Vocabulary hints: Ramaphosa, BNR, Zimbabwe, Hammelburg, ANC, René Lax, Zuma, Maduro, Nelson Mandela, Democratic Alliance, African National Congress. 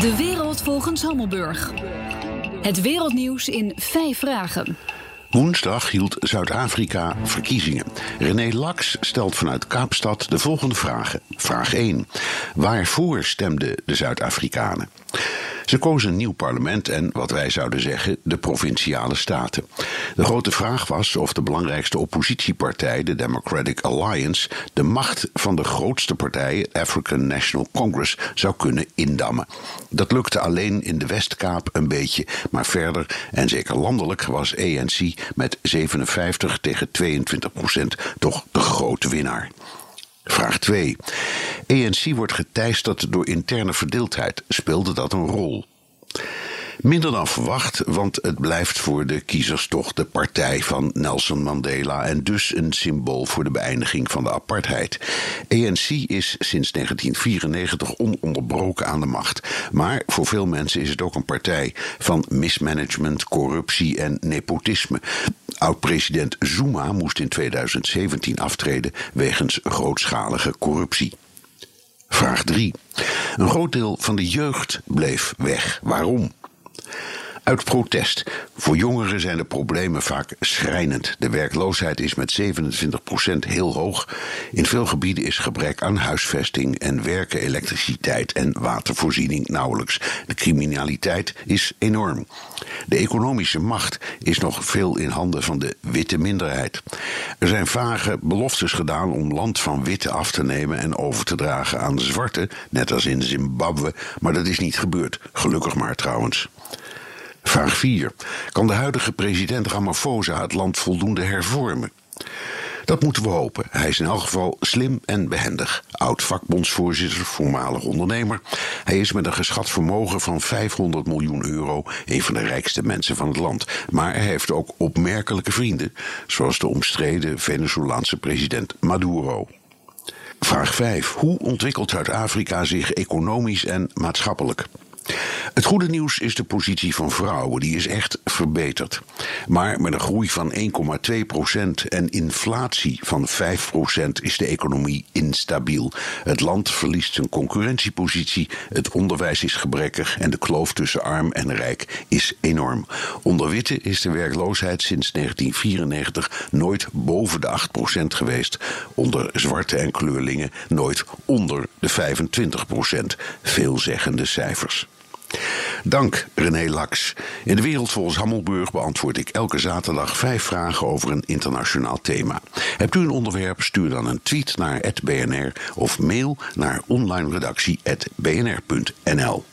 De wereld volgens Hammelburg. Het wereldnieuws in 5 vragen. Woensdag hield Zuid-Afrika verkiezingen. René Lax stelt vanuit Kaapstad de volgende vragen. Vraag 1. Waarvoor stemden de Zuid-Afrikanen? Ze kozen een nieuw parlement en, wat wij zouden zeggen, de provinciale staten. De grote vraag was of de belangrijkste oppositiepartij, de Democratic Alliance, de macht van de grootste partij, African National Congress, zou kunnen indammen. Dat lukte alleen in de Westkaap een beetje, maar verder, en zeker landelijk, was ANC met 57% tegen 22% toch de grote winnaar. Vraag 2. ANC wordt geteisterd door interne verdeeldheid. Speelde dat een rol? Minder dan verwacht, want het blijft voor de kiezers toch de partij van Nelson Mandela en dus een symbool voor de beëindiging van de apartheid. ANC is sinds 1994 ononderbroken aan de macht. Maar voor veel mensen is het ook een partij van mismanagement, corruptie en nepotisme. Oud-president Zuma moest in 2017 aftreden wegens grootschalige corruptie. Vraag 3. Een groot deel van de jeugd bleef weg. Waarom? Uit protest. Voor jongeren zijn de problemen vaak schrijnend. De werkloosheid is met 27% heel hoog. In veel gebieden is gebrek aan huisvesting en werken, elektriciteit en watervoorziening nauwelijks. De criminaliteit is enorm. De economische macht is nog veel in handen van de witte minderheid. Er zijn vage beloftes gedaan om land van witte af te nemen en over te dragen aan de zwarte, net als in Zimbabwe, maar dat is niet gebeurd. Gelukkig maar trouwens. Vraag 4. Kan de huidige president Ramaphosa het land voldoende hervormen? Dat moeten we hopen. Hij is in elk geval slim en behendig. Oud-vakbondsvoorzitter, voormalig ondernemer. Hij is met een geschat vermogen van €500 miljoen een van de rijkste mensen van het land. Maar hij heeft ook opmerkelijke vrienden, zoals de omstreden Venezolaanse president Maduro. Vraag 5. Hoe ontwikkelt Zuid-Afrika zich economisch en maatschappelijk? Het goede nieuws is de positie van vrouwen, die is echt verbeterd. Maar met een groei van 1,2% en inflatie van 5% is de economie instabiel. Het land verliest zijn concurrentiepositie, het onderwijs is gebrekkig en de kloof tussen arm en rijk is enorm. Onder witte is de werkloosheid sinds 1994 nooit boven de 8% geweest. Onder zwarte en kleurlingen nooit onder de 25%. Veelzeggende cijfers. Dank, René Lax. In de wereld volgens Hammelburg beantwoord ik elke zaterdag 5 vragen over een internationaal thema. Hebt u een onderwerp, stuur dan een tweet naar @BNR of mail naar onlineredactie@bnr.nl.